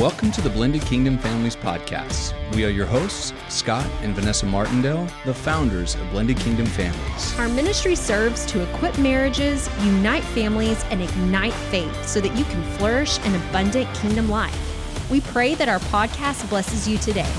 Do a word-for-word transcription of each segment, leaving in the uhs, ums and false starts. Welcome to the Blended Kingdom Families podcast. We are your hosts, Scott and Vanessa Martindale, the founders of Blended Kingdom Families. Our ministry serves to equip marriages, unite families, and ignite faith so that you can flourish an abundant kingdom life. We pray that our podcast blesses you today.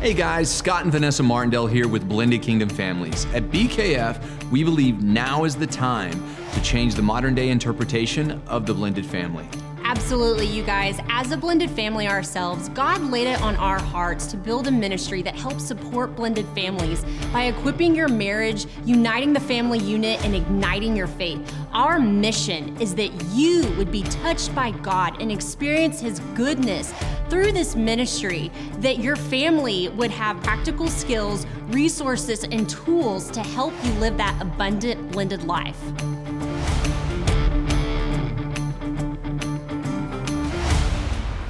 Hey guys, Scott and Vanessa Martindale here with Blended Kingdom Families. At B K F, we believe now is the time to change the modern day interpretation of the blended family. Absolutely, you guys. As a blended family ourselves, God laid it on our hearts to build a ministry that helps support blended families by equipping your marriage, uniting the family unit, and igniting your faith. Our mission is that you would be touched by God and experience His goodness through this ministry, that your family would have practical skills, resources, and tools to help you live that abundant blended life.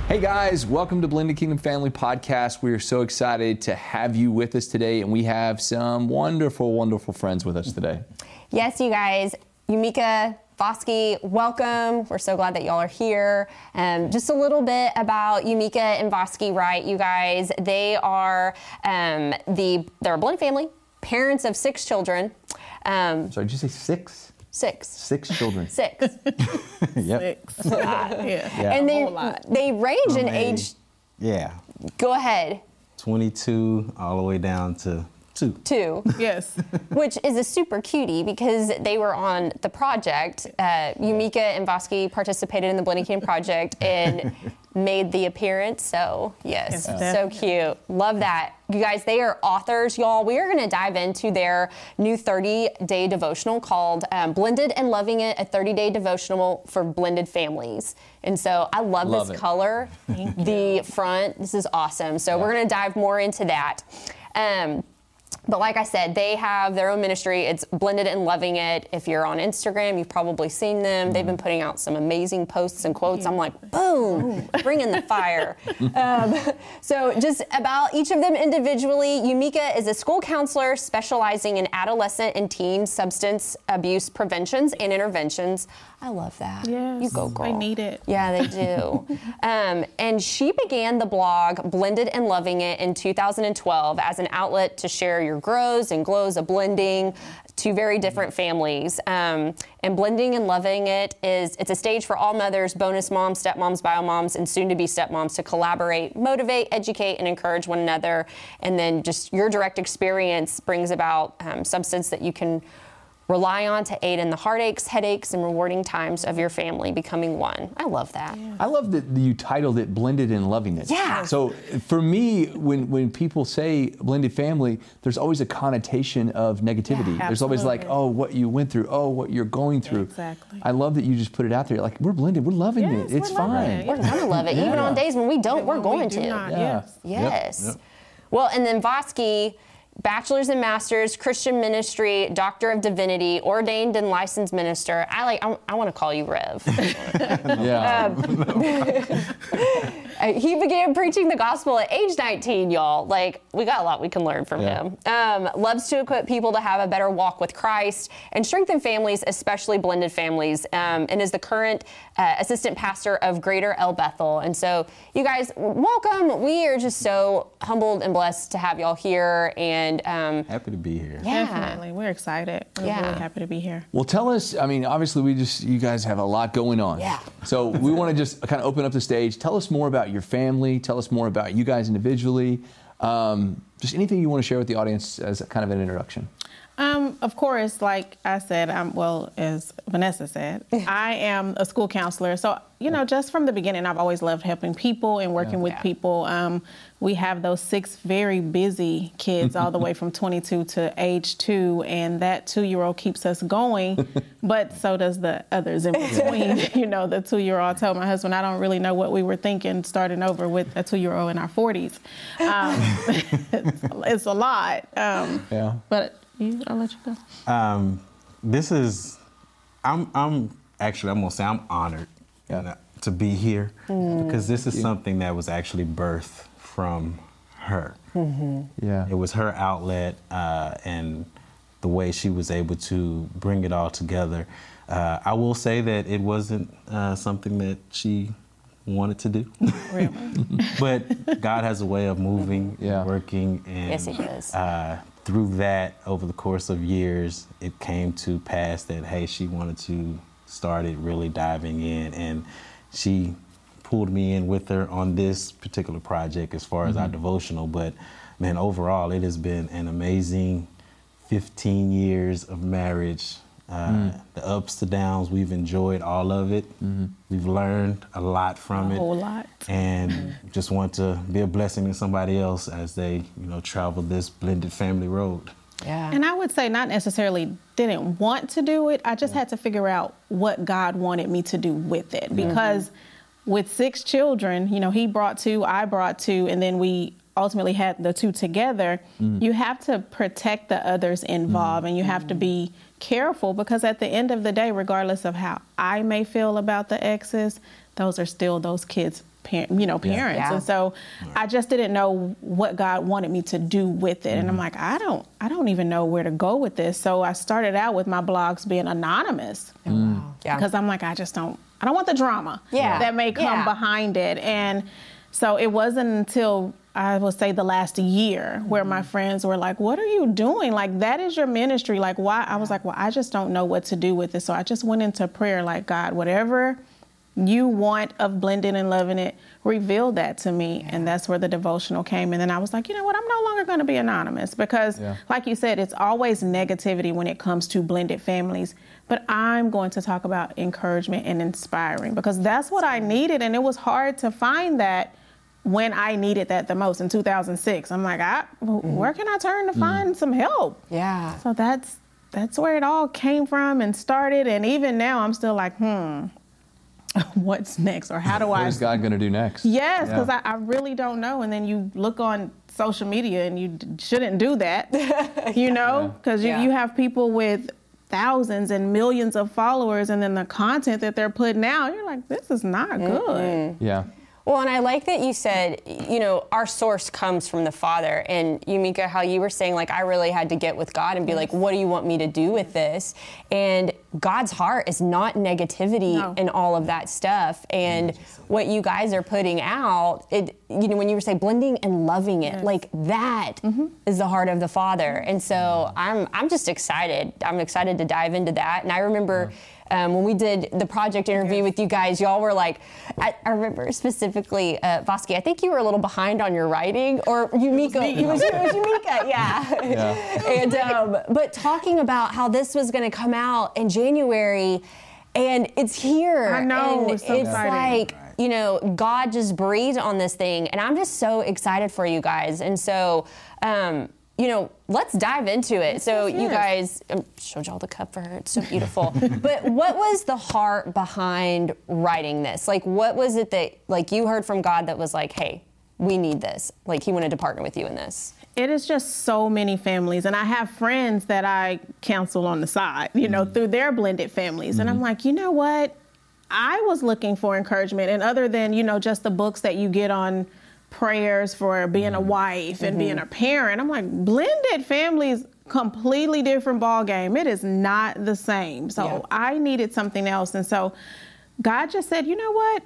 Hey guys, welcome to Blended Kingdom Family Podcast. We are so excited to have you with us today, and we have some wonderful, wonderful friends with us today. Yes, you guys. Umeka Slavoski, welcome. We're so glad that y'all are here. Um, just a little bit about Umeka and Slavoski, right, you guys. They are um, the they're a blended family, parents of six children. Um, Sorry, did you say six? Six. Six children. Six. Yep. Six. Yeah. Yeah. And they they range um, in age. Yeah. Go ahead. twenty-two all the way down to two. Two. Yes. Which is a super cutie because they were on the project. Uh, Umeka and Slavoski participated in the Blending Kin Project and made the appearance. So, yes. yes so cute. Love that. You guys, they are authors, y'all. We are going to dive into their new thirty-day devotional called um, Blended and Loving It, a thirty-day devotional for blended families. And so I love, love this it. color, the front. This is awesome. So yeah. We're going to dive more into that. Um, but like I said, they have their own ministry. It's Blended and Loving It. If you're on Instagram, you've probably seen them. Mm-hmm. They've been putting out some amazing posts and quotes. Yeah. I'm like, boom, bring in the fire. um, so just about each of them individually, Umeka is a school counselor specializing in adolescent and teen substance abuse preventions and interventions. I love that. Yes, you go, girl. I need it. Yeah, they do. um, and she began the blog Blended and Loving It in two thousand twelve as an outlet to share your grows and glows of blending to very different families. Um, and Blending and Loving It is, it's a stage for all mothers, bonus moms, stepmoms, bio moms, and soon to be stepmoms to collaborate, motivate, educate, and encourage one another. And then just your direct experience brings about um, substance that you can rely on to aid in the heartaches, headaches, and rewarding times of your family becoming one. I love that. Yeah. I love that you titled it Blended and Loving It. Yeah. So for me, when, when people say blended family, there's always a connotation of negativity. Yeah, there's always like, oh, what you went through. Oh, what you're going through. Exactly. I love that you just put it out there. Like, we're blended. We're loving yes, it. It's we're fine. It. We're going to love it. Yeah. Even on days when we don't, yeah, we're going we do to. Not, yeah. Yes. Yes. Yep, yep. Well, and then Slavoski, bachelor's and master's, Christian ministry, doctor of divinity, ordained and licensed minister. I like. I, I want to call you Rev. Yeah. Um, he began preaching the gospel at age nineteen, y'all. Like, we got a lot we can learn from yeah. him. Um, loves to equip people to have a better walk with Christ and strengthen families, especially blended families, um, and is the current uh, assistant pastor of Greater El Bethel. And so, you guys, welcome. We are just so humbled and blessed to have y'all here. And And, um, happy to be here. Yeah. Definitely. We're excited. We're yeah. really happy to be here. Well, tell us, I mean, obviously we just, you guys have a lot going on. Yeah. So we want to just kind of open up the stage. Tell us more about your family. Tell us more about you guys individually. Um, just anything you want to share with the audience as kind of an introduction. Um, of course, like I said, I'm, well, as Vanessa said, I am a school counselor. So, you know, just from the beginning, I've always loved helping people and working yeah. with yeah. people. Um, we have those six very busy kids all the way from twenty-two to age two. And that two-year-old keeps us going. But so does the others in between. You know, the two-year-old told my husband, I don't really know what we were thinking starting over with a two-year-old in our forties. Um, it's, it's a lot. Um, yeah. But You, I'll let you go. Um, this is, I'm, I'm actually, I'm gonna say I'm honored yeah. to be here mm. because this is something that was actually birthed from her. Mm-hmm. Yeah, it was her outlet uh, and the way she was able to bring it all together. Uh, I will say that it wasn't uh, something that she wanted to do. Really? But God has a way of moving, yeah. and working, and yes, he does. Uh, through that, over the course of years, it came to pass that, hey, she wanted to, started really diving in, and she pulled me in with her on this particular project as far as mm-hmm. our devotional. But man, overall, it has been an amazing fifteen years of marriage. Uh, mm. The ups, the downs, we've enjoyed all of it. Mm-hmm. We've learned a lot from a it. A whole lot. And just want to be a blessing to somebody else as they, you know, travel this blended family road. Yeah. And I would say not necessarily didn't want to do it. I just yeah. had to figure out what God wanted me to do with it. Because mm-hmm. with six children, you know, he brought two, I brought two, and then we ultimately had the two together. Mm-hmm. You have to protect the others involved, mm-hmm. and you have mm-hmm. to be careful, because at the end of the day, regardless of how I may feel about the exes, those are still those kids' parents, you know, parents. Yeah, yeah. And so right. I just didn't know what God wanted me to do with it. Mm-hmm. And I'm like, I don't, I don't even know where to go with this. So I started out with my blogs being anonymous, mm. because yeah. I'm like, I just don't, I don't want the drama yeah. that may come yeah. behind it. And so it wasn't until I would say the last year where mm-hmm. my friends were like, what are you doing? Like, that is your ministry. Like, why? I was like, well, I just don't know what to do with it. So I just went into prayer, like, God, whatever you want of blending and loving it, reveal that to me. Yeah. And that's where the devotional came. And then I was like, you know what? I'm no longer going to be anonymous, because yeah. like you said, it's always negativity when it comes to blended families. But I'm going to talk about encouragement and inspiring, because that's what I needed. And it was hard to find that when I needed that the most in two thousand six. I'm like, I, where can I turn to find mm. some help? Yeah. So that's that's where it all came from and started. And even now I'm still like, hmm, what's next? Or how do what I... What is God going to do next? Yes, because yeah. I, I really don't know. And then you look on social media, and you d- shouldn't do that, you know, because yeah. you, yeah. you have people with thousands and millions of followers, and then the content that they're putting out, you're like, this is not mm-hmm. good. Yeah. Well, and I like that you said, you know, our source comes from the Father. And Umeka, how you were saying, like, I really had to get with God and be like, what do you want me to do with this? And God's heart is not negativity no. and all of that stuff. And what you guys are putting out, it, you know, when you were saying blending and loving it, yes. like that mm-hmm. is the heart of the Father. And so I'm, I'm just excited. I'm excited to dive into that. And I remember... Yeah. Um, when we did the project interview with you guys, y'all were like, I, I remember specifically, uh, Voski, I think you were a little behind on your writing, or Umeka. It was, it was Umeka, yeah. yeah. And um, but talking about how this was going to come out in January, and it's here. I know. And it's so it's exciting. Like, you know, God just breathed on this thing, and I'm just so excited for you guys. And so, um, you know, let's dive into it. So you guys, I showed y'all the cup for her. It's so beautiful. But what was the heart behind writing this? Like, what was it that, like, you heard from God that was like, hey, we need this? Like, he wanted to partner with you in this. It is just so many families. And I have friends that I counsel on the side, you know, mm-hmm. through their blended families. Mm-hmm. And I'm like, you know what? I was looking for encouragement. And other than, you know, just the books that you get on prayers for being a wife and mm-hmm. being a parent. I'm like, blended families, completely different ball game. It is not the same. So yeah. I needed something else. And so God just said, you know what?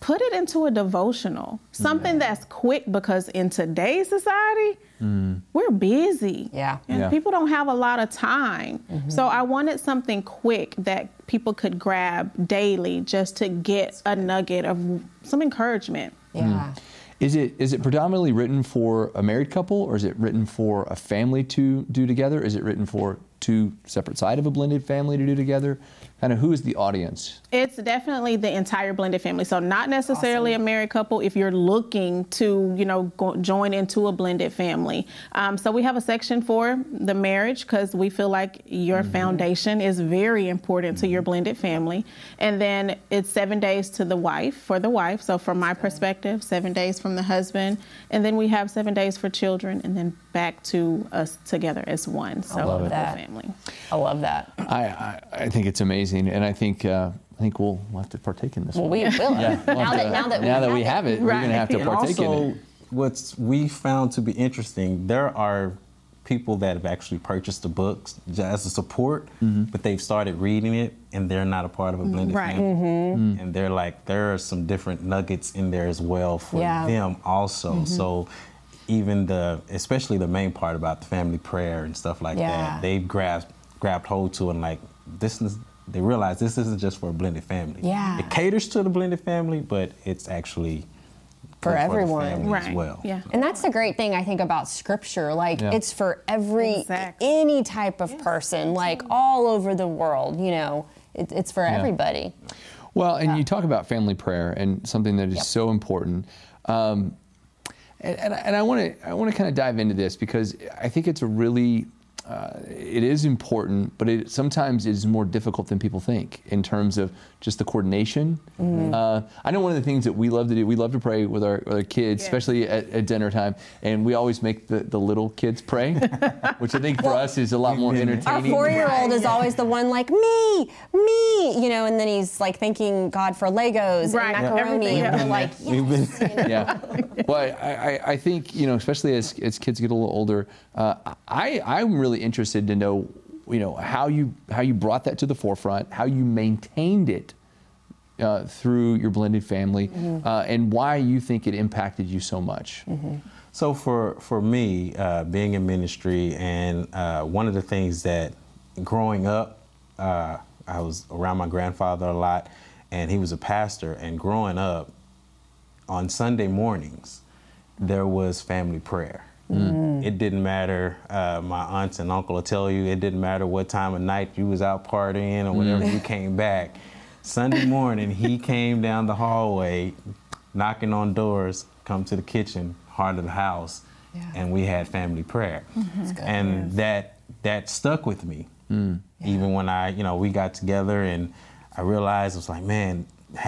Put it into a devotional, something yeah. that's quick, because in today's society, mm. we're busy. Yeah. And yeah. people don't have a lot of time. Mm-hmm. So I wanted something quick that people could grab daily just to get a nugget of some encouragement. Yeah. Mm. Is it is it predominantly written for a married couple, or is it written for a family to do together? Is it written for two separate sides of a blended family to do together? Kind of who is the audience? It's definitely the entire blended family. So not necessarily awesome. A married couple if you're looking to, you know, go, join into a blended family. Um, so we have a section for the marriage, because we feel like your mm-hmm. foundation is very important mm-hmm. to your blended family. And then it's seven days to the wife, for the wife. So from my perspective, seven days from the husband. And then we have seven days for children, and then back to us together as one. So I love that. Family. I love that. I, I, I think it's amazing. And I think uh, I think we'll, we'll have to partake in this. Well, one. We will. Yeah, we'll now, to, that, now that now we, that have, we it. have it, right. We're going to have to partake also, in it. Also, what we found to be interesting, there are people that have actually purchased the books as a support, mm-hmm. but they've started reading it and they're not a part of a blended right. family. Mm-hmm. And they're like, there are some different nuggets in there as well for yeah. them also. Mm-hmm. So even the, especially the main part about the family prayer and stuff like yeah. that, they've grasped, grabbed hold to and like, this is, they realize this isn't just for a blended family. Yeah. It caters to the blended family, but it's actually for everyone, for right? As well. Yeah, and that's the great thing I think about Scripture. Like yeah. it's for every exactly. any type of yeah. person, like all over the world. You know, it, it's for yeah. everybody. Well, and yeah. you talk about family prayer and something that is yep. so important. Um, and and I want to I want to kind of dive into this because I think it's a really Uh, it is important, but it sometimes is more difficult than people think in terms of just the coordination. Mm-hmm. Uh, I know one of the things that we love to do, we love to pray with our, with our kids, yeah. especially at, at dinner time, and we always make the, the little kids pray, which I think for well, us is a lot more entertaining. Our four-year-old is always the one like, me, me, you know, and then he's like thanking God for Legos right. and macaroni, yeah. and we're like, yes. You know? Yeah. Well, I, I, I think, you know, especially as, as kids get a little older, uh, I, I'm really interested to know, you know, how you how you brought that to the forefront, how you maintained it uh, through your blended family, mm-hmm. uh, and why you think it impacted you so much. Mm-hmm. So for for me, uh, being in ministry, and uh, one of the things that growing up, uh, I was around my grandfather a lot, and he was a pastor. And growing up, on Sunday mornings, there was family prayer. Mm. It didn't matter, uh, my aunts and uncle will tell you, it didn't matter what time of night you was out partying or whatever, mm. you came back. Sunday morning, he came down the hallway, knocking on doors, come to the kitchen, heart of the house, yeah. and we had family prayer. Mm-hmm. And that that stuck with me. Mm. Yeah. Even when I, you know, we got together and I realized, I was like, man,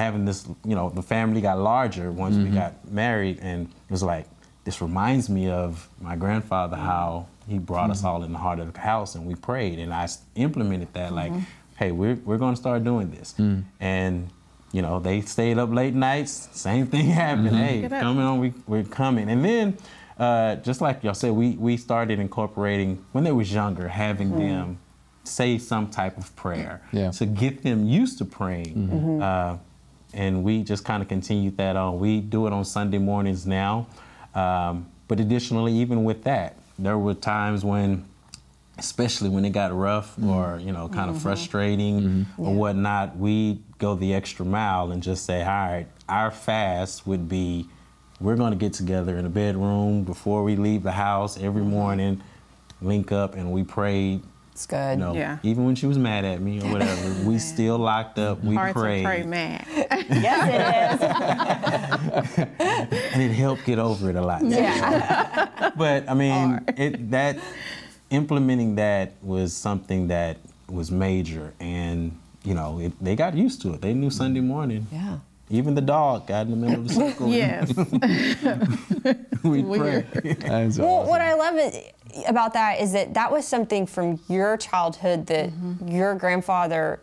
having this, you know, the family got larger once mm-hmm. we got married, and it was like, this reminds me of my grandfather, how he brought mm-hmm. us all in the heart of the house and we prayed, and I implemented that, mm-hmm. like, hey, we're, we're going to start doing this. Mm. And, you know, they stayed up late nights, same thing happened. Mm-hmm. Hey, coming on, we, we're coming. And then, uh, just like y'all said, we, we started incorporating, when they was younger, having mm-hmm. them say some type of prayer yeah. to get them used to praying. Mm-hmm. Uh, and we just kind of continued that on. We do it on Sunday mornings now. Um, but additionally, even with that, there were times when, especially when it got rough mm-hmm. or, you know, kind mm-hmm. of frustrating mm-hmm. or yeah. whatnot, we'd go the extra mile and just say, all right, our fast would be, we're going to get together in a bedroom before we leave the house every mm-hmm. morning, link up, and we prayed. It's good. You know, yeah. Even when she was mad at me or whatever, we still locked up. We Hearts prayed. Hearts are pray mad. Yes, it is. And it helped get over it a lot. Yeah. But I mean, it, that implementing that was something that was major, and you know, it, they got used to it. They knew Sunday morning. Yeah. Even the dog got in the middle of the circle. Yes. We pray. That's well, awesome. What I love is, about that is that that was something from your childhood that mm-hmm. your grandfather,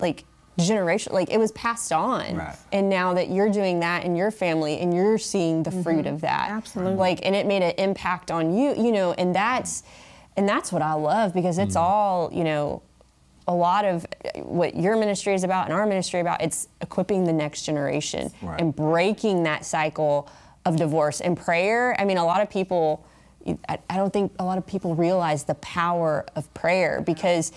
like, generation, like, it was passed on. Right. And now that you're doing that in your family and you're seeing the mm-hmm. fruit of that. Absolutely. Like, and it made an impact on you, you know, and that's, and that's what I love, because it's mm-hmm. all, you know, a lot of what your ministry is about and our ministry about, it's equipping the next generation right. and breaking that cycle of divorce and prayer. I mean, a lot of people, I, I don't think a lot of people realize the power of prayer, because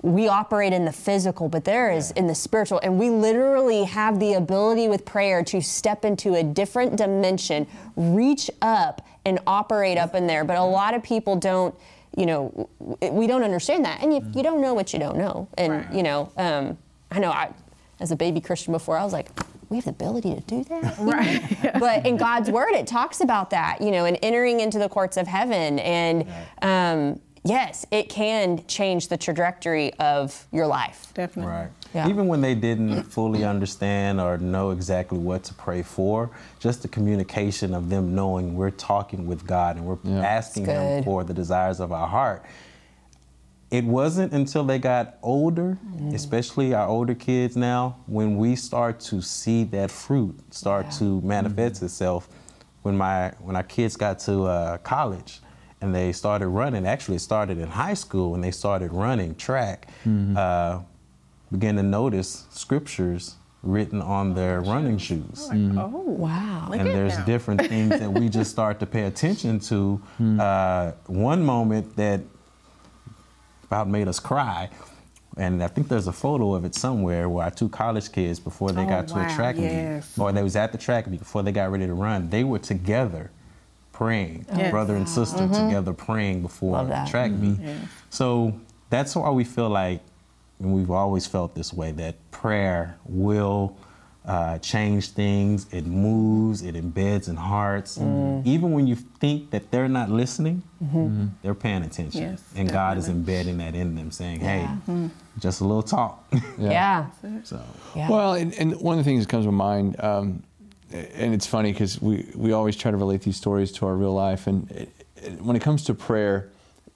we operate in the physical, but there is yeah. in the spiritual, and we literally have the ability with prayer to step into a different dimension, reach up and operate up in there. But a lot of people don't, you know, we don't understand that. And you, you don't know what you don't know. And, right. you know, um, I know I, as a baby Christian before, I was like, we have the ability to do that? Right. Yeah. But in God's word, it talks about that, you know, and entering into the courts of heaven. And right. um, yes, it can change the trajectory of your life. Definitely. Right. Yeah. Even when they didn't fully understand or know exactly what to pray for, just the communication of them knowing we're talking with God and we're yeah. asking him for the desires of our heart. It wasn't until they got older, mm. especially our older kids now, when we start to see that fruit start yeah. to manifest mm-hmm. itself. When my when our kids got to uh, college, and they started running. Actually, it started in high school, and they started running track. Mm-hmm. Uh, began to notice scriptures written on their running shoes. Like, mm-hmm. Oh, wow. And there's now. different things that we just start to pay attention to. Mm-hmm. Uh, one moment that about made us cry, and I think there's a photo of it somewhere, where our two college kids, before they oh, got to wow, a track yes. meet, or they was at the track meet, before they got ready to run, they were together praying, yes. brother and sister mm-hmm. together praying before the track mm-hmm. meet. Yes. So that's why we feel like, and we've always felt this way, that prayer will uh, change things. It moves, it embeds in hearts. Mm. Even when you think that they're not listening, mm-hmm. they're paying attention. Yes, and definitely. God is embedding that in them, saying, hey, yeah. mm-hmm. just a little talk. yeah. yeah. So. Yeah. Well, and, and one of the things that comes to mind, um, and it's funny because we, we always try to relate these stories to our real life. And it, it, when it comes to prayer,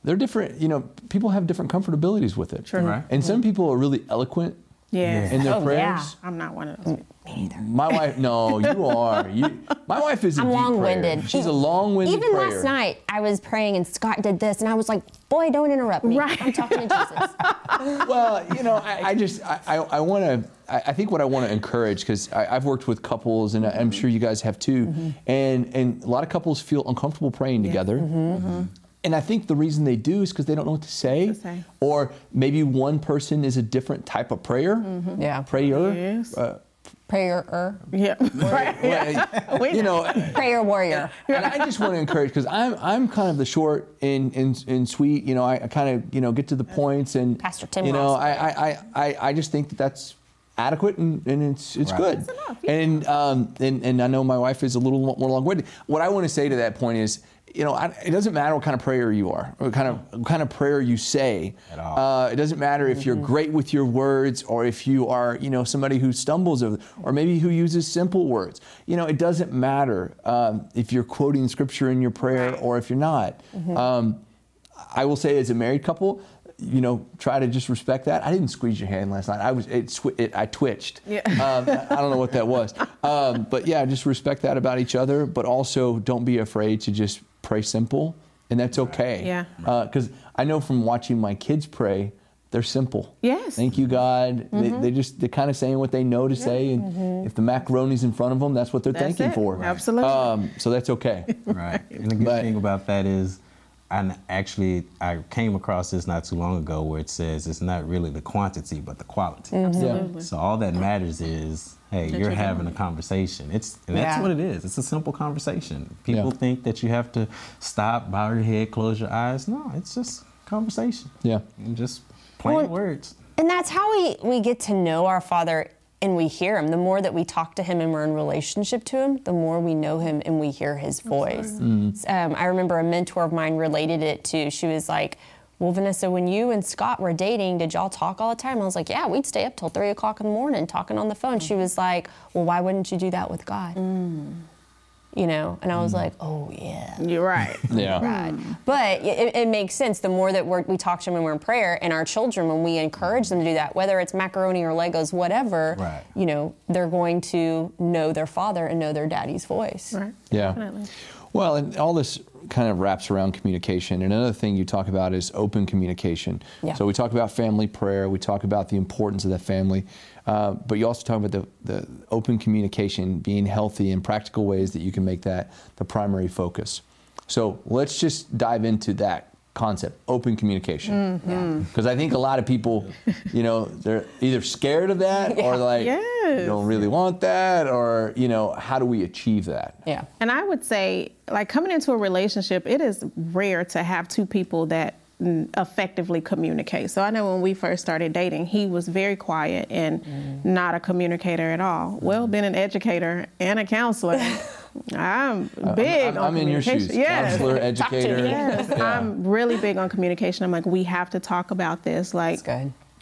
they're different, you know, people have different comfortabilities with it. True. Right. And some people are really eloquent yes. in their oh, prayers. Yeah. I'm not one of those people. Me either. My wife, no, you are. You, my wife is a I'm deep long-winded. Prayer. She's a long-winded Even prayer. Last night, I was praying and Scott did this and I was like, boy, don't interrupt me. Right. I'm talking to Jesus. Well, you know, I, I just, I, I, I want to, I, I think what I want to encourage, because I've worked with couples and I, I'm sure you guys have too, mm-hmm. and, and a lot of couples feel uncomfortable praying yeah. together. Mm-hmm. Mm-hmm. And I think the reason they do is because they don't know what to say. To say. Or maybe one person is a different type of prayer. Mm-hmm. Yeah. Prayer. Yes. Uh, Prayer-er. Yeah. Warrior. Yeah. Well, you know. Prayer warrior. And I just want to encourage, because I'm I'm kind of the short and, and, and sweet, you know, I, I kind of, you know, get to the points. And Pastor Tim You know, I, I, I, I just think that that's adequate and, and it's it's right. good. That's enough, yeah. And um and, and I know my wife is a little more long-winded. What I want to say to that point is, you know, I, it doesn't matter what kind of prayer you are, what kind of what kind of prayer you say. At all. Uh, it doesn't matter if you're great with your words, or if you are, you know, somebody who stumbles, over, or maybe who uses simple words. You know, it doesn't matter um, if you're quoting scripture in your prayer or if you're not. Mm-hmm. Um, I will say, as a married couple, you know, try to just respect that. I didn't squeeze your hand last night. I was, it, it I twitched. Yeah. Um, I don't know what that was. Um, but yeah, just respect that about each other, but also don't be afraid to just pray simple, and that's okay. Yeah. Uh, 'cause I know from watching my kids pray, they're simple. Yes. Thank you, God. Mm-hmm. They, they just, they're kind of saying what they know to yeah. say. And mm-hmm. if the macaroni's in front of them, that's what they're that's thanking it. For. Right. Absolutely. Um, so that's okay. Right. And the good but, thing about that is, and actually, I came across this not too long ago, where it says it's not really the quantity, but the quality. Mm-hmm. Yeah. So all that matters is, hey, you're having a conversation. It's and that's yeah. what it is. It's a simple conversation. People yeah. think that you have to stop, bow your head, close your eyes. No, it's just conversation. Yeah. And just plain well, words. And that's how we, we get to know our Father and we hear Him. The more that we talk to Him and we're in relationship to Him, the more we know Him and we hear His voice. Mm. Um, I remember a mentor of mine related it to, she was like, well, Vanessa, when you and Scott were dating, did y'all talk all the time? I was like, yeah, we'd stay up till three o'clock in the morning talking on the phone. She was like, well, why wouldn't you do that with God? Mm. You know, and I was mm. like, oh, yeah. You're right. yeah. Right. But it, it makes sense. The more that we're, we talk to them when we're in prayer, and our children, when we encourage them to do that, whether it's macaroni or Legos, whatever, right. you know, they're going to know their Father and know their daddy's voice. Right. Yeah. Definitely. Well, and all this kind of wraps around communication. And another thing you talk about is open communication. Yeah. So we talk about family prayer. We talk about the importance of that family. Uh, but you also talk about the, the open communication being healthy and practical ways that you can make that the primary focus. So let's just dive into that concept, open communication. Because mm-hmm. I think a lot of people, you know, they're either scared of that yeah. or like, yes. you don't really want that, or, you know, how do we achieve that? Yeah. And I would say, like, coming into a relationship, it is rare to have two people that effectively communicate. So I know when we first started dating, he was very quiet and mm. not a communicator at all. Well, being an educator and a counselor, I'm big I'm, I'm, on I'm communication. I'm in your shoes. Yes. Counselor, educator. Yes. Yeah. I'm really big on communication. I'm like, we have to talk about this like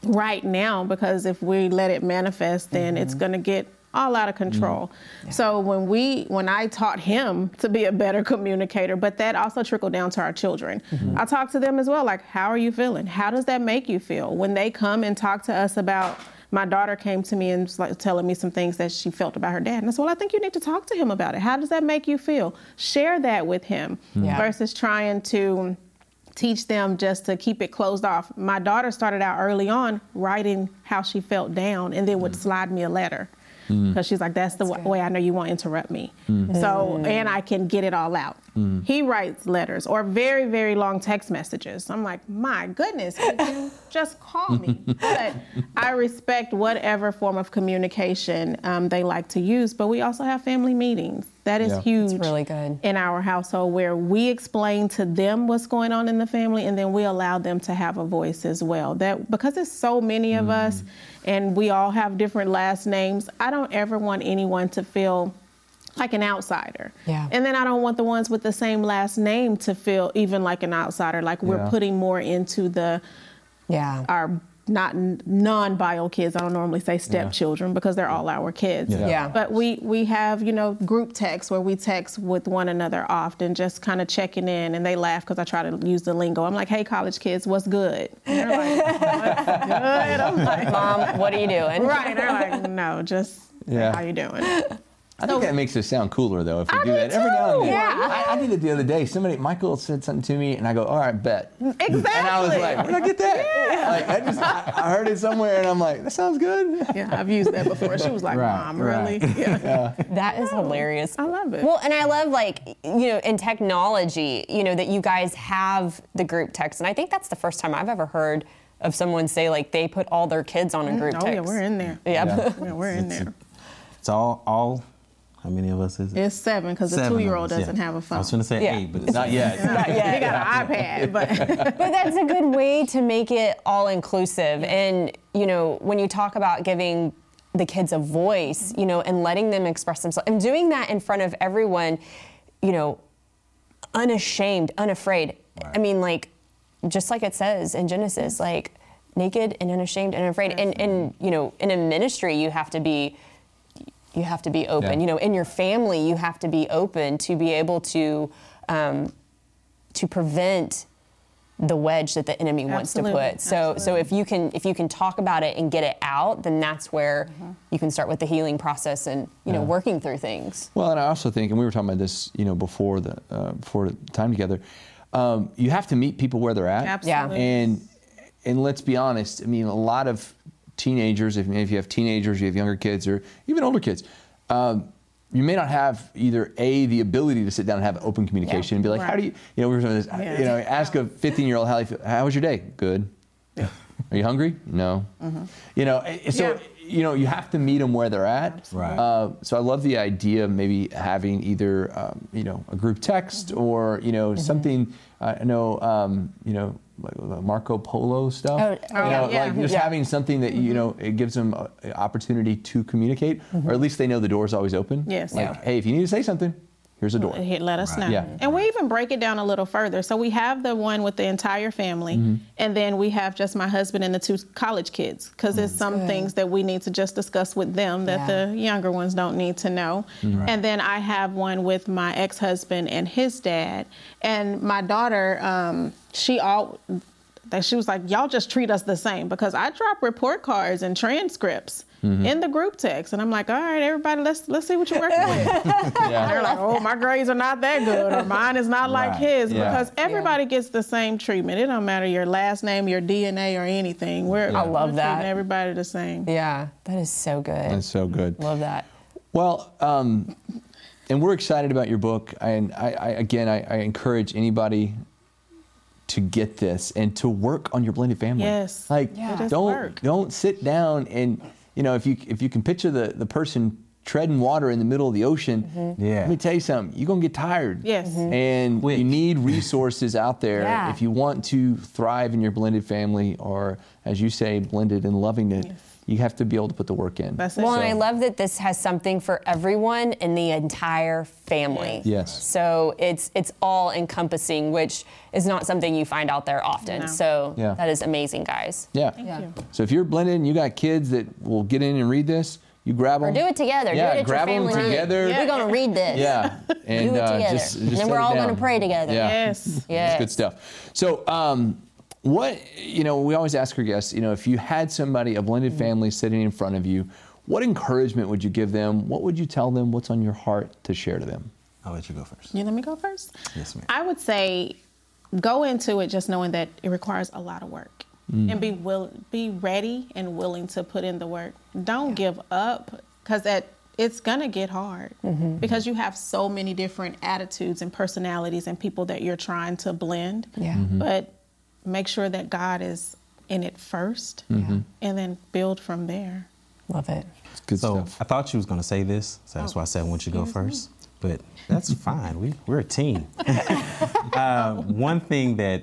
right now, because if we let it manifest, then mm-hmm. it's going to get all out of control. Mm-hmm. Yeah. So when we, when I taught him to be a better communicator, but that also trickled down to our children. Mm-hmm. I talk to them as well, like, how are you feeling? How does that make you feel? When they come and talk to us about my daughter came to me and was like telling me some things that she felt about her dad. And I said, well, I think you need to talk to him about it. How does that make you feel? Share that with him yeah. versus trying to teach them just to keep it closed off. My daughter started out early on writing how she felt down and then would slide me a letter. Because she's like, that's the that's way I know you won't interrupt me. Mm. So, and I can get it all out. Mm. He writes letters or very, very long text messages. I'm like, my goodness, could you just call me? But I respect whatever form of communication um, they like to use. But we also have family meetings. That is yeah. huge That's really good. In our household, where we explain to them what's going on in the family, and then we allow them to have a voice as well. That because there's so many of mm. us, and we all have different last names, I don't ever want anyone to feel like an outsider. Yeah. And then I don't want the ones with the same last name to feel even like an outsider, like we're yeah. putting more into the yeah our not non-bio kids. I don't normally say stepchildren yeah. because they're all our kids. Yeah. yeah. But we, we have, you know, group texts where we text with one another often, just kind of checking in, and they laugh because I try to use the lingo. I'm like, hey, college kids, what's good? And they're like, what's good? I'm like, Mom, what are you doing? Right. They're like, no, just yeah. how you doing? I think so, that makes us sound cooler, though, if we I do that. Too. Every now and then. Yeah. I, I did it the other day. Somebody, Michael said something to me, and I go, all right, bet. Exactly. And I was like, where did I get that? Yeah. Like, I, just, I, I heard it somewhere, and I'm like, that sounds good. Yeah, I've used that before. She was like, right, Mom, right. really? Yeah. yeah. That is oh, hilarious. I love it. Well, and I love, like, you know, in technology, you know, that you guys have the group text. And I think that's the first time I've ever heard of someone say, like, they put all their kids on a group oh, text. Oh, yeah, we're in there. Yep. Yeah, yeah we're in there. It's all all... How many of us is it? It's seven, because the two-year-old us, doesn't yeah. have a phone. I was going to say yeah. eight, but it's not yet. It's not yet. He got an iPad. But but that's a good way to make it all-inclusive. And, you know, when you talk about giving the kids a voice, you know, and letting them express themselves, and doing that in front of everyone, you know, unashamed, unafraid. Right. I mean, like, just like it says in Genesis, like, naked and unashamed and unafraid. Right. And, and, you know, in a ministry, you have to be... You have to be open. Yeah. You know, in your family, you have to be open to be able to um, to prevent the wedge that the enemy wants Absolutely. To put. So, Absolutely. so if you can if you can talk about it and get it out, then that's where mm-hmm. you can start with the healing process and you know yeah. working through things. Well, and I also think, and we were talking about this, you know, before the uh, before the time together, um, you have to meet people where they're at. Absolutely. Yeah. And and let's be honest. I mean, a lot of teenagers, if, if you have teenagers, you have younger kids or even older kids, um, you may not have either A, the ability to sit down and have open communication yeah. and be like, right. how do you, you know, we were talking about this, yeah. you know, ask a fifteen year old, how, how was your day? Good. Yeah. Are you hungry? No. Mm-hmm. You know, so, yeah. you know, you have to meet them where they're at. Right. Uh, so I love the idea of maybe having either, um, you know, a group text mm-hmm. or, you know, mm-hmm. something, uh, I know, um, you know, like Marco Polo stuff, oh, you know, yeah, like yeah. just yeah. having something that, you know, it gives them an opportunity to communicate, mm-hmm. or at least they know the door's always open. Yes. Like, yeah. hey, if you need to say something, here's a door. Let us right. know. Yeah. And we even break it down a little further. So we have the one with the entire family, mm-hmm. and then we have just my husband and the two college kids, because there's some Good. Things that we need to just discuss with them that yeah. the younger ones don't need to know. Right. And then I have one with my ex-husband and his dad. And my daughter, um, she all... that she was like, y'all just treat us the same, because I drop report cards and transcripts mm-hmm. in the group text. And I'm like, all right, everybody, let's let's see what you're working with. yeah. They're like, oh, my grades are not that good, or mine is not right. like his, yeah. because everybody yeah. gets the same treatment. It don't matter your last name, your D N A, or anything. We're, yeah. I love we're that. treating everybody the same. Yeah, that is so good. That's so good. Love that. Well, um, and we're excited about your book. And, I, I again, I, I encourage anybody to get this and to work on your blended family. Yes. Like yeah. don't work. don't sit down and, you know, if you if you can picture the, the person treading water in the middle of the ocean, mm-hmm. yeah. let me tell you something, you're gonna get tired. Yes. Mm-hmm. And Quick. You need resources out there yeah. if you want to thrive in your blended family, or as you say, blended and loving it. Yes. You have to be able to put the work in. That's well, so. And I love that this has something for everyone in the entire family. Yes. So it's it's all encompassing, which is not something you find out there often. No. So yeah. that is amazing, guys. Yeah. Thank yeah. you. So if you're blended and you got kids that will get in and read this, you grab them. Or do it together. Yeah, do it at grab your family them together. Yeah. We're going to read this. Yeah. And do it uh, together. Just, just and then we're all going to pray together. Yeah. Yes. Yes. That's good stuff. So, um, What, you know, we always ask our guests, you know, if you had somebody, a blended family sitting in front of you, what encouragement would you give them? What would you tell them? What's on your heart to share to them? I'll let you go first. You let me go first? Yes, ma'am. I would say go into it just knowing that it requires a lot of work. Mm. And be will, be ready and willing to put in the work. Don't yeah. give up, because that it's going to get hard mm-hmm. because you have so many different attitudes and personalities and people that you're trying to blend. Yeah. Mm-hmm. But make sure that God is in it first mm-hmm. and then build from there. Love it. It's good so stuff. I thought she was going to say this, so that's oh, why I said, why don't you go first? Me. But that's fine. We, we're a team. uh, one thing that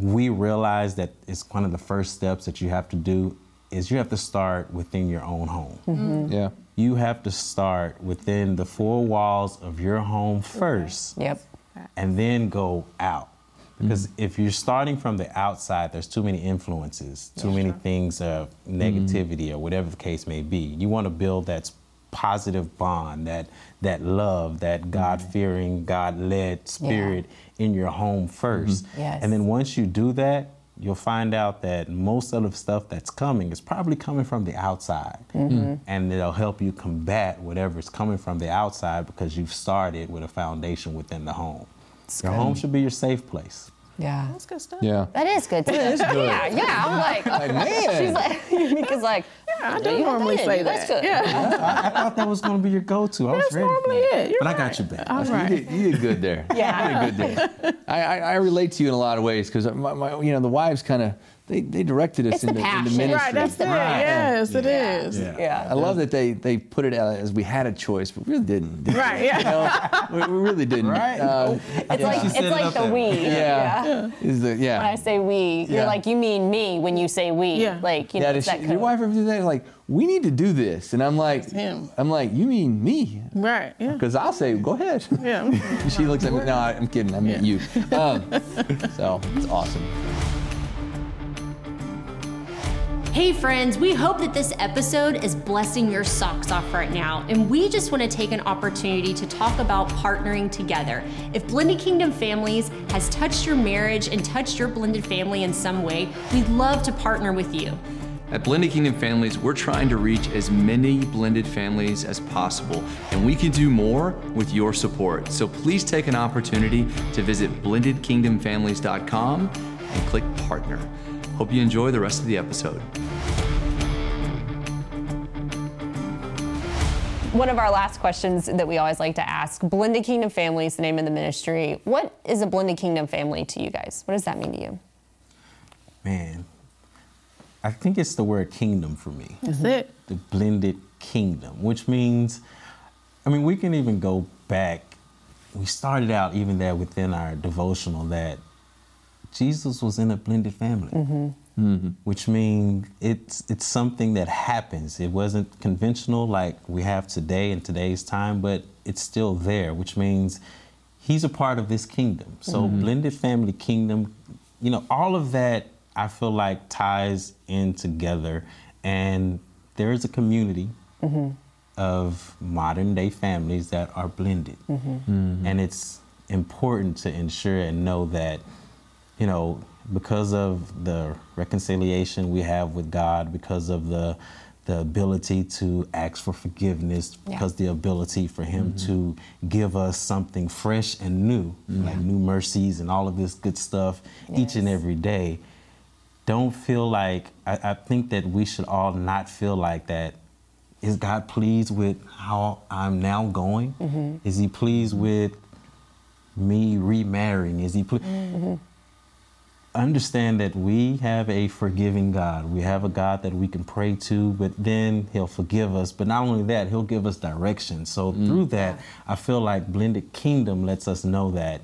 we realize that is one of the first steps that you have to do is you have to start within your own home. Mm-hmm. Yeah. You have to start within the four walls of your home first. Okay. Yep. And then go out. Because mm-hmm. if you're starting from the outside, there's too many influences, too yeah, many sure. things of negativity mm-hmm. or whatever the case may be. You want to build that positive bond, that that love, that God-fearing, God-led spirit yeah. in your home first. Mm-hmm. Yes. And then once you do that, you'll find out that most of the stuff that's coming is probably coming from the outside. Mm-hmm. And it'll help you combat whatever's coming from the outside because you've started with a foundation within the home. That's your good. Home should be your safe place. Yeah. That's good stuff. Yeah. That is good stuff. That is good. Yeah, yeah. I'm like, like man. She's like, Umeka's like, yeah, I do you normally did. Say that. That's good. Yeah. I, I thought that was going to be your go-to. I was That's ready. That's normally it. You're but right. I got you back. All right. You did, you did good there. Yeah. You did good there. I, I, I relate to you in a lot of ways because, my, my, you know, the wives kind of, They they directed us into in the ministry. Right, that's it. Right. Yes, yeah. it is. Yeah. yeah. I love that they, they put it out as we had a choice, but we really didn't. didn't right, yeah. You know, we, we really didn't. Right. Um, it's yeah. like it's like the there. We. Yeah. Yeah. Yeah. Is the, yeah. When I say we, you're yeah. like, you mean me when you say we. Yeah. Like, you yeah, know, does that she, your wife ever do that? Like, we need to do this. And I'm like, him. I'm like, you mean me? Right, yeah. Because I'll say, go ahead. Yeah. She looks at me, no, I'm kidding, I meant yeah. you. Um, so, it's awesome. Hey friends, we hope that this episode is blessing your socks off right now, and we just want to take an opportunity to talk about partnering together. If Blended Kingdom Families has touched your marriage and touched your blended family in some way, we'd love to partner with you. At Blended Kingdom Families, we're trying to reach as many blended families as possible, and we can do more with your support. So please take an opportunity to visit blended kingdom families dot com and click partner. Hope you enjoy the rest of the episode. One of our last questions that we always like to ask, Blended Kingdom Families, the name of the ministry. What is a Blended Kingdom family to you guys? What does that mean to you? Man, I think it's the word kingdom for me. That's it. The blended kingdom, which means, I mean, we can even go back. We started out even there within our devotional that Jesus was in a blended family, mm-hmm. Mm-hmm. which means it's it's something that happens. It wasn't conventional like we have today in today's time, but it's still there, which means he's a part of this kingdom. So mm-hmm. blended family kingdom, you know, all of that I feel like ties in together. And there is a community mm-hmm. of modern day families that are blended. Mm-hmm. Mm-hmm. And it's important to ensure and know that you know, because of the reconciliation we have with God, because of the the ability to ask for forgiveness, yeah. because the ability for him mm-hmm. to give us something fresh and new, mm-hmm. like new mercies and all of this good stuff yes. each and every day. Don't feel like, I, I think that we should all not feel like that. Is God pleased with how I'm now going? Mm-hmm. Is he pleased with me remarrying? Is he pleased? Mm-hmm. Understand that we have a forgiving God. We have a God that we can pray to, but then he'll forgive us. But not only that, he'll give us direction. So mm. through that, I feel like Blended Kingdom lets us know that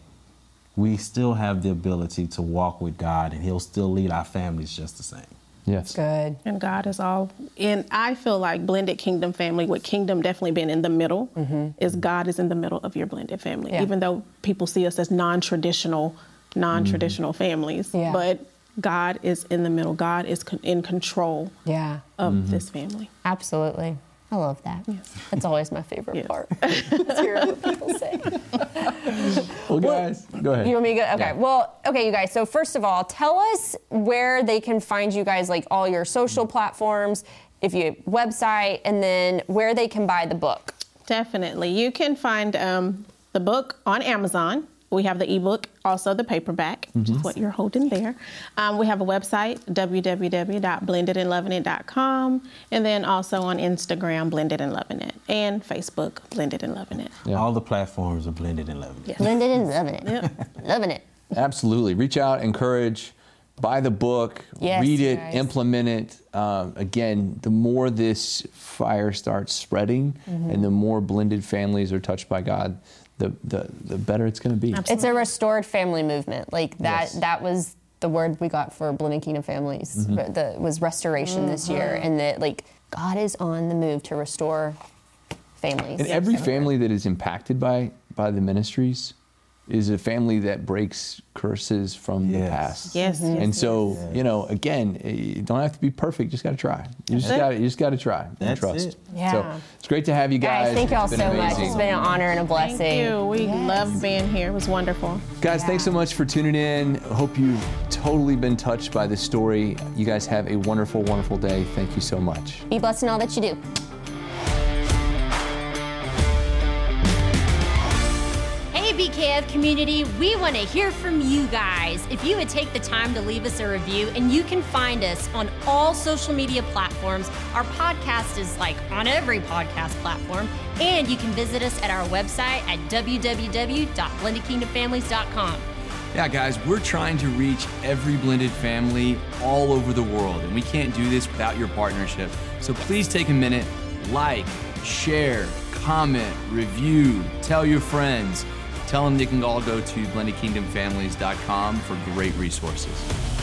we still have the ability to walk with God and he'll still lead our families just the same. Yes. Good. And God is all, and I feel like Blended Kingdom Family, with kingdom definitely being in the middle, mm-hmm. is God is in the middle of your blended family. Yeah. Even though people see us as non-traditional non-traditional mm-hmm. families, yeah. but God is in the middle. God is con- in control yeah. of mm-hmm. this family. Absolutely. I love that. Yes. That's always my favorite yes. part. That's hearing what people say. Well, guys, well, guys? Go ahead. You want me to go? Okay. Yeah. Well, okay, you guys. So first of all, tell us where they can find you guys, like all your social platforms, if you website, and then where they can buy the book. Definitely. You can find um, the book on Amazon. We have the ebook, also the paperback, mm-hmm. which is what you're holding there. Um, we have a website, w w w dot blended and loving it dot com, and then also on Instagram, Blended and Loving It, and Facebook, Blended and Loving It. Yeah. All the platforms are Blended and Loving It. Yes. Blended and Loving It. Yep. Loving it. Absolutely. Reach out, encourage, buy the book, yes, read it, guys. Implement it. Um, again, the more this fire starts spreading, mm-hmm. and the more blended families are touched by God, the the the better it's going to be. Absolutely. It's a restored family movement. Like that yes. that was the word we got for Blending Kingdom Families. Mm-hmm. The was restoration mm-hmm. this year, and that like God is on the move to restore families. And every family that is impacted by by the ministries is a family that breaks curses from yes. the past. Yes. Mm-hmm. And yes, so, yes. you know, again, you don't have to be perfect. Just got to try. You just got to, you just got to try and That's trust. It. Yeah. So it's great to have you guys. guys thank you all so amazing. much. It's been an honor and a blessing. Thank you. We yes. love being here. It was wonderful. Guys, yeah. thanks so much for tuning in. Hope you've totally been touched by this story. You guys have a wonderful, wonderful day. Thank you so much. Be blessed in all that you do. B K F community, we want to hear from you guys. If you would take the time to leave us a review, and you can find us on all social media platforms. Our podcast is like on every podcast platform, and you can visit us at our website at w w w dot blended kingdom families dot com. Yeah, guys, we're trying to reach every blended family all over the world, and we can't do this without your partnership. So please take a minute, like, share, comment, review, tell your friends. Tell them they can all go to blended kingdom families dot com for great resources.